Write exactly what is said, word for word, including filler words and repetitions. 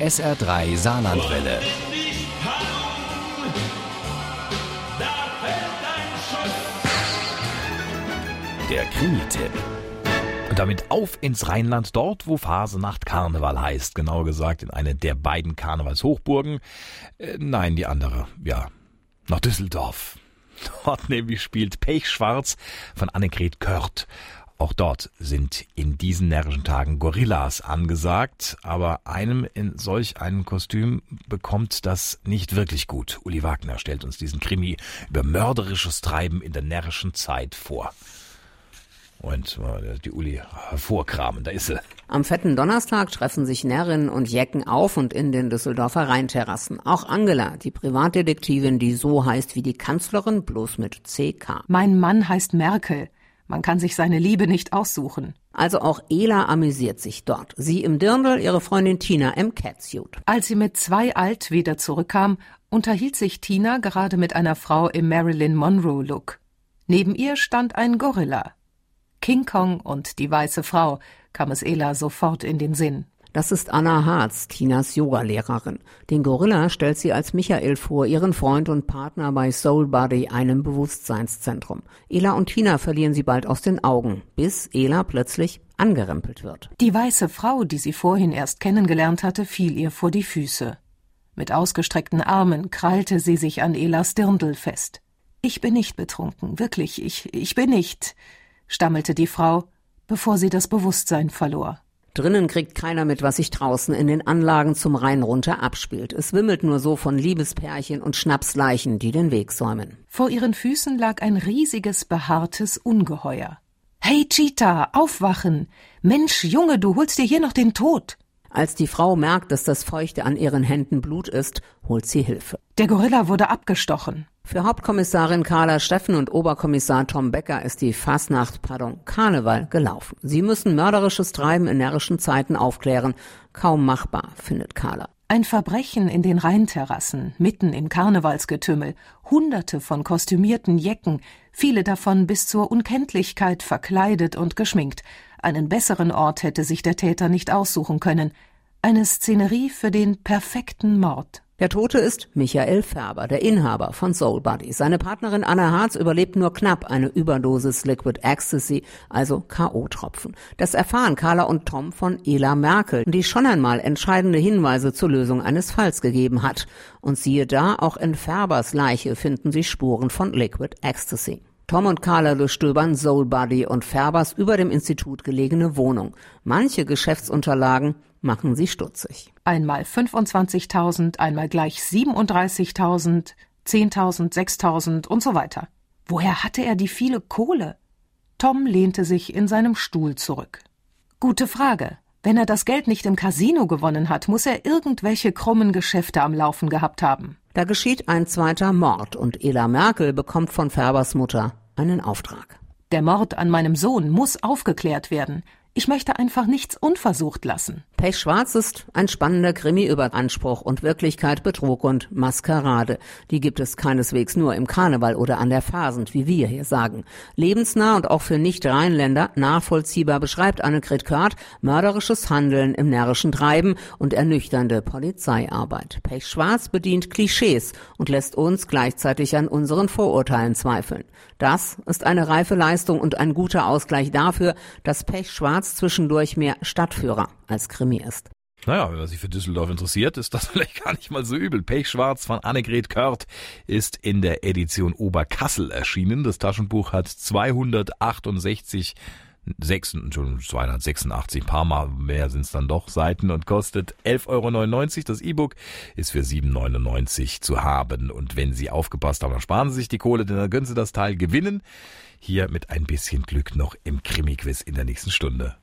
S R drei Saarlandwelle. Der Krimi-Tipp. Und damit auf ins Rheinland, dort, wo Fasenacht Karneval heißt. Genauer gesagt in eine der beiden Karnevalshochburgen. Äh, nein, die andere, ja, nach Düsseldorf. Dort nämlich spielt Pechschwarz von Annegret Körth. Auch dort sind in diesen närrischen Tagen Gorillas angesagt. Aber einem in solch einem Kostüm bekommt das nicht wirklich gut. Uli Wagner stellt uns diesen Krimi über mörderisches Treiben in der närrischen Zeit vor. Und die Uli hervorkramen, da ist sie. Am fetten Donnerstag treffen sich Närrinnen und Jecken auf und in den Düsseldorfer Rheinterrassen. Auch Angela, die Privatdetektivin, die so heißt wie die Kanzlerin, bloß mit C K. Mein Mann heißt Merkel. Man kann sich seine Liebe nicht aussuchen. Also auch Ela amüsiert sich dort. Sie im Dirndl, ihre Freundin Tina im Catsuit. Als sie mit zwei alt wieder zurückkam, unterhielt sich Tina gerade mit einer Frau im Marilyn Monroe-Look. Neben ihr stand ein Gorilla. King Kong und die weiße Frau, kam es Ela sofort in den Sinn. Das ist Anna Harz, Tinas Yogalehrerin. Den Gorilla stellt sie als Michael vor, ihren Freund und Partner bei Soul Buddy, einem Bewusstseinszentrum. Ela und Tina verlieren sie bald aus den Augen, bis Ela plötzlich angerempelt wird. Die weiße Frau, die sie vorhin erst kennengelernt hatte, fiel ihr vor die Füße. Mit ausgestreckten Armen krallte sie sich an Elas Dirndl fest. »Ich bin nicht betrunken, wirklich, ich, ich bin nicht«, stammelte die Frau, bevor sie das Bewusstsein verlor. Drinnen kriegt keiner mit, was sich draußen in den Anlagen zum Rhein runter abspielt. Es wimmelt nur so von Liebespärchen und Schnapsleichen, die den Weg säumen. Vor ihren Füßen lag ein riesiges, behaartes Ungeheuer. »Hey Cheetah, aufwachen! Mensch, Junge, du holst dir hier noch den Tod!« Als die Frau merkt, dass das Feuchte an ihren Händen Blut ist, holt sie Hilfe. Der Gorilla wurde abgestochen. Für Hauptkommissarin Carla Steffen und Oberkommissar Tom Becker ist die Fasnacht, pardon, Karneval gelaufen. Sie müssen mörderisches Treiben in närrischen Zeiten aufklären. Kaum machbar, findet Carla. Ein Verbrechen in den Rheinterrassen, mitten im Karnevalsgetümmel. Hunderte von kostümierten Jecken, viele davon bis zur Unkenntlichkeit verkleidet und geschminkt. Einen besseren Ort hätte sich der Täter nicht aussuchen können. Eine Szenerie für den perfekten Mord. Der Tote ist Michael Färber, der Inhaber von Soul Buddy. Seine Partnerin Anna Harz überlebt nur knapp eine Überdosis Liquid Ecstasy, also K O-Tropfen. Das erfahren Carla und Tom von Ela Merckel, die schon einmal entscheidende Hinweise zur Lösung eines Falls gegeben hat. Und siehe da, auch in Färbers Leiche finden sie Spuren von Liquid Ecstasy. Tom und Carla durchstöbern Soul Buddy und Färbers über dem Institut gelegene Wohnung. Manche Geschäftsunterlagen machen sie stutzig. Einmal fünfundzwanzigtausend, einmal gleich siebenunddreißigtausend, zehntausend, sechstausend und so weiter. Woher hatte er die viele Kohle? Tom lehnte sich in seinem Stuhl zurück. Gute Frage. Wenn er das Geld nicht im Casino gewonnen hat, muss er irgendwelche krummen Geschäfte am Laufen gehabt haben. Da geschieht ein zweiter Mord und Ela Merckel bekommt von Färbers Mutter einen Auftrag. Der Mord an meinem Sohn muss aufgeklärt werden. Ich möchte einfach nichts unversucht lassen. Pechschwarz ist ein spannender Krimi über Anspruch und Wirklichkeit, Betrug und Maskerade. Die gibt es keineswegs nur im Karneval oder an der Fasend, wie wir hier sagen. Lebensnah und auch für Nicht-Rheinländer nachvollziehbar beschreibt Annegret Körth mörderisches Handeln im närrischen Treiben und ernüchternde Polizeiarbeit. Pechschwarz bedient Klischees und lässt uns gleichzeitig an unseren Vorurteilen zweifeln. Das ist eine reife Leistung und ein guter Ausgleich dafür, dass Pechschwarz zwischendurch mehr Stadtführer als Krimi ist. Naja, wenn er sich für Düsseldorf interessiert, ist das vielleicht gar nicht mal so übel. Pechschwarz von Annegret Körth ist in der Edition Oberkassel erschienen. Das Taschenbuch hat zweihundertachtundsechzig, sechs, Entschuldigung, zweihundertsechsundachtzig, paar Mal mehr sind es dann doch, Seiten und kostet elf Euro neunundneunzig. Das E-Book ist für sieben Euro neunundneunzig zu haben. Und wenn Sie aufgepasst haben, dann sparen Sie sich die Kohle, denn dann können Sie das Teil gewinnen. Hier mit ein bisschen Glück noch im Krimi-Quiz in der nächsten Stunde.